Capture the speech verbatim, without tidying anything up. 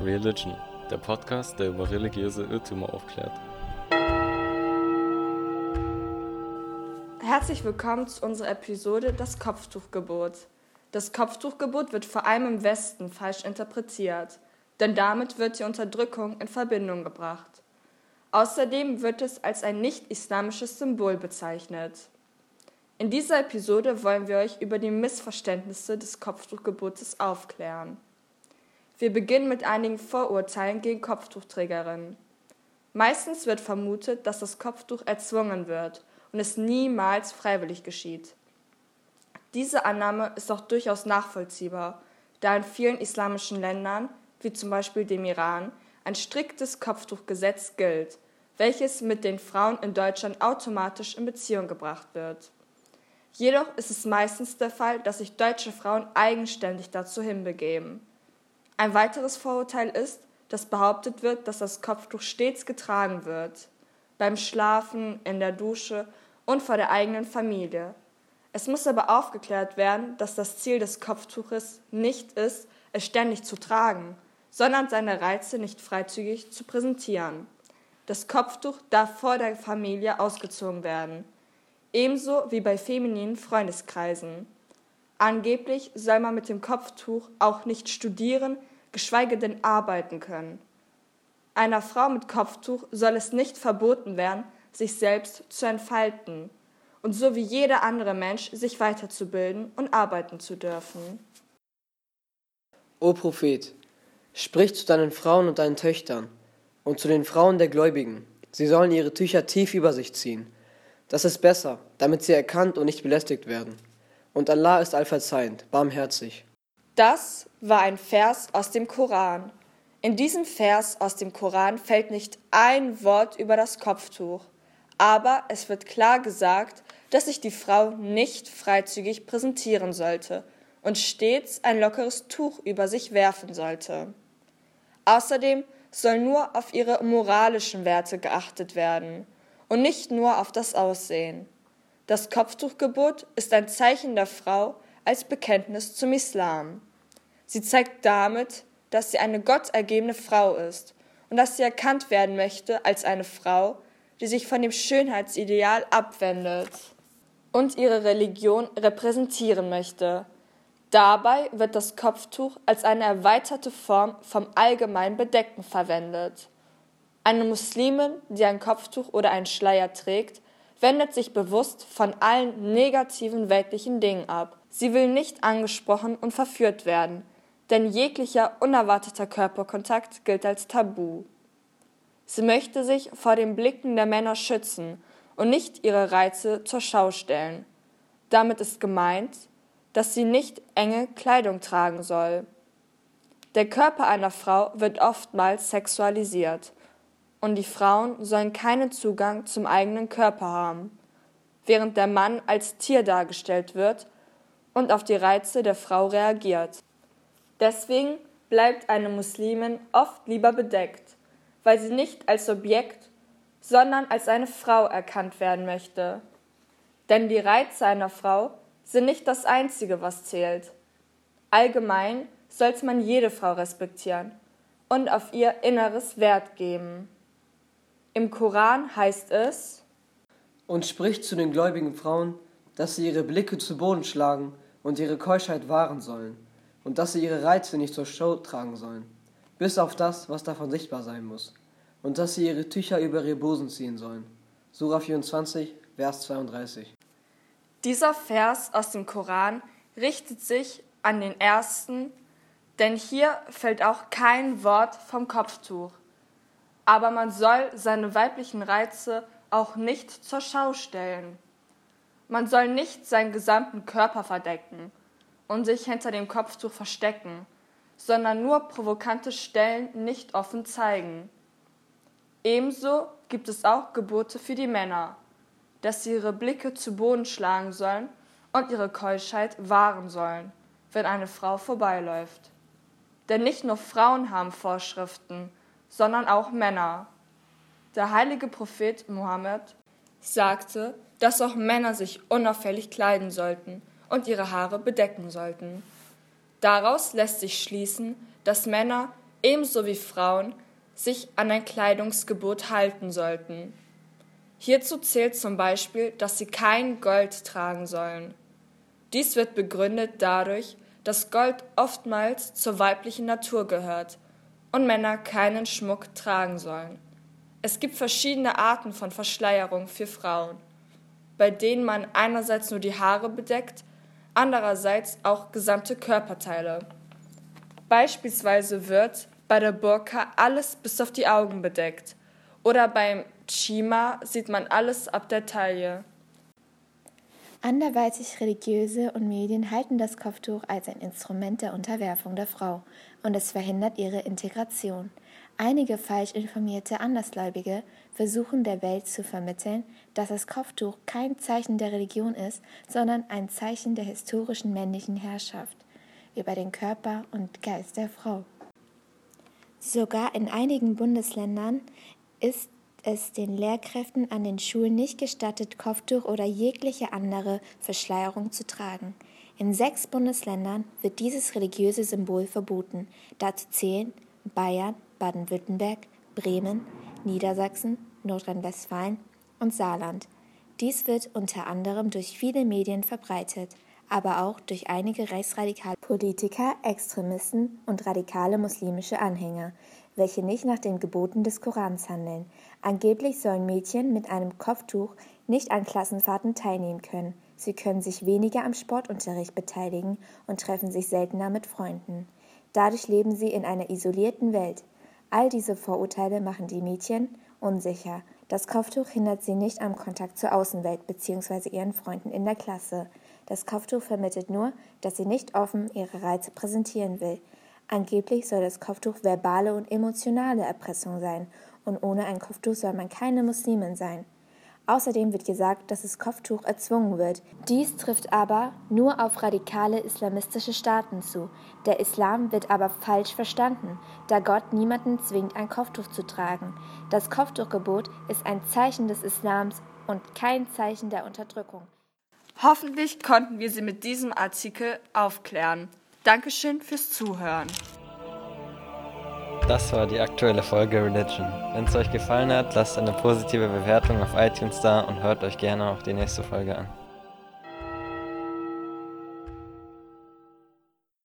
Religion, der Podcast, der über religiöse Irrtümer aufklärt. Herzlich willkommen zu unserer Episode Das Kopftuchgebot. Das Kopftuchgebot wird vor allem im Westen falsch interpretiert, denn damit wird die Unterdrückung in Verbindung gebracht. Außerdem wird es als ein nicht-islamisches Symbol bezeichnet. In dieser Episode wollen wir euch über die Missverständnisse des Kopftuchgebotes aufklären. Wir beginnen mit einigen Vorurteilen gegen Kopftuchträgerinnen. Meistens wird vermutet, dass das Kopftuch erzwungen wird und es niemals freiwillig geschieht. Diese Annahme ist auch durchaus nachvollziehbar, da in vielen islamischen Ländern, wie zum Beispiel dem Iran, ein striktes Kopftuchgesetz gilt, welches mit den Frauen in Deutschland automatisch in Beziehung gebracht wird. Jedoch ist es meistens der Fall, dass sich deutsche Frauen eigenständig dazu hinbegeben. Ein weiteres Vorurteil ist, dass behauptet wird, dass das Kopftuch stets getragen wird, beim Schlafen, in der Dusche und vor der eigenen Familie. Es muss aber aufgeklärt werden, dass das Ziel des Kopftuches nicht ist, es ständig zu tragen, sondern seine Reize nicht freizügig zu präsentieren. Das Kopftuch darf vor der Familie ausgezogen werden, ebenso wie bei femininen Freundeskreisen. Angeblich soll man mit dem Kopftuch auch nicht studieren, geschweige denn arbeiten können. Einer Frau mit Kopftuch soll es nicht verboten werden, sich selbst zu entfalten und so wie jeder andere Mensch sich weiterzubilden und arbeiten zu dürfen. O Prophet, sprich zu deinen Frauen und deinen Töchtern und zu den Frauen der Gläubigen. Sie sollen ihre Tücher tief über sich ziehen. Das ist besser, damit sie erkannt und nicht belästigt werden. Und Allah ist allverzeihend, barmherzig. Das war ein Vers aus dem Koran. In diesem Vers aus dem Koran fällt nicht ein Wort über das Kopftuch, aber es wird klar gesagt, dass sich die Frau nicht freizügig präsentieren sollte und stets ein lockeres Tuch über sich werfen sollte. Außerdem soll nur auf ihre moralischen Werte geachtet werden und nicht nur auf das Aussehen. Das Kopftuchgebot ist ein Zeichen der Frau als Bekenntnis zum Islam. Sie zeigt damit, dass sie eine gottergebene Frau ist und dass sie erkannt werden möchte als eine Frau, die sich von dem Schönheitsideal abwendet und ihre Religion repräsentieren möchte. Dabei wird das Kopftuch als eine erweiterte Form vom allgemein Bedeckten verwendet. Eine Muslimin, die ein Kopftuch oder einen Schleier trägt, wendet sich bewusst von allen negativen weltlichen Dingen ab. Sie will nicht angesprochen und verführt werden, denn jeglicher unerwarteter Körperkontakt gilt als Tabu. Sie möchte sich vor den Blicken der Männer schützen und nicht ihre Reize zur Schau stellen. Damit ist gemeint, dass sie nicht enge Kleidung tragen soll. Der Körper einer Frau wird oftmals sexualisiert. Und die Frauen sollen keinen Zugang zum eigenen Körper haben, während der Mann als Tier dargestellt wird und auf die Reize der Frau reagiert. Deswegen bleibt eine Muslimin oft lieber bedeckt, weil sie nicht als Objekt, sondern als eine Frau erkannt werden möchte. Denn die Reize einer Frau sind nicht das Einzige, was zählt. Allgemein sollte man jede Frau respektieren und auf ihr Inneres Wert geben. Im Koran heißt es: Und spricht zu den gläubigen Frauen, dass sie ihre Blicke zu Boden schlagen und ihre Keuschheit wahren sollen und dass sie ihre Reize nicht zur Show tragen sollen, bis auf das, was davon sichtbar sein muss, und dass sie ihre Tücher über ihre Busen ziehen sollen. Surah vierundzwanzig, Vers zweiunddreißig. Dieser Vers aus dem Koran richtet sich an den ersten, denn hier fällt auch kein Wort vom Kopftuch. Aber man soll seine weiblichen Reize auch nicht zur Schau stellen. Man soll nicht seinen gesamten Körper verdecken und sich hinter dem Kopftuch verstecken, sondern nur provokante Stellen nicht offen zeigen. Ebenso gibt es auch Gebote für die Männer, dass sie ihre Blicke zu Boden schlagen sollen und ihre Keuschheit wahren sollen, wenn eine Frau vorbeiläuft. Denn nicht nur Frauen haben Vorschriften, sondern auch Männer. Der heilige Prophet Mohammed sagte, dass auch Männer sich unauffällig kleiden sollten und ihre Haare bedecken sollten. Daraus lässt sich schließen, dass Männer ebenso wie Frauen, sich an ein Kleidungsgebot halten sollten. Hierzu zählt zum Beispiel, dass sie kein Gold tragen sollen. Dies wird begründet dadurch, dass Gold oftmals zur weiblichen Natur gehört und Männer keinen Schmuck tragen sollen. Es gibt verschiedene Arten von Verschleierung für Frauen, bei denen man einerseits nur die Haare bedeckt, andererseits auch gesamte Körperteile. Beispielsweise wird bei der Burka alles bis auf die Augen bedeckt oder beim Chima sieht man alles ab der Taille. Anderweitig Religiöse und Medien halten das Kopftuch als ein Instrument der Unterwerfung der Frau und es verhindert ihre Integration. Einige falsch informierte Andersgläubige versuchen der Welt zu vermitteln, dass das Kopftuch kein Zeichen der Religion ist, sondern ein Zeichen der historischen männlichen Herrschaft über den Körper und Geist der Frau. Sogar in einigen Bundesländern ist es den Lehrkräften an den Schulen nicht gestattet, Kopftuch oder jegliche andere Verschleierung zu tragen. In sechs Bundesländern wird dieses religiöse Symbol verboten. Dazu zählen Bayern, Baden-Württemberg, Bremen, Niedersachsen, Nordrhein-Westfalen und Saarland. Dies wird unter anderem durch viele Medien verbreitet, aber auch durch einige rechtsradikale Politiker, Extremisten und radikale muslimische Anhänger, welche nicht nach den Geboten des Korans handeln. Angeblich sollen Mädchen mit einem Kopftuch nicht an Klassenfahrten teilnehmen können. Sie können sich weniger am Sportunterricht beteiligen und treffen sich seltener mit Freunden. Dadurch leben sie in einer isolierten Welt. All diese Vorurteile machen die Mädchen unsicher. Das Kopftuch hindert sie nicht am Kontakt zur Außenwelt bzw. ihren Freunden in der Klasse. Das Kopftuch vermittelt nur, dass sie nicht offen ihre Reize präsentieren will. Angeblich soll das Kopftuch verbale und emotionale Erpressung sein und ohne ein Kopftuch soll man keine Muslimin sein. Außerdem wird gesagt, dass das Kopftuch erzwungen wird. Dies trifft aber nur auf radikale islamistische Staaten zu. Der Islam wird aber falsch verstanden, da Gott niemanden zwingt, ein Kopftuch zu tragen. Das Kopftuchgebot ist ein Zeichen des Islams und kein Zeichen der Unterdrückung. Hoffentlich konnten wir Sie mit diesem Artikel aufklären. Dankeschön fürs Zuhören. Das war die aktuelle Folge Religion. Wenn es euch gefallen hat, lasst eine positive Bewertung auf iTunes da und hört euch gerne auch die nächste Folge an.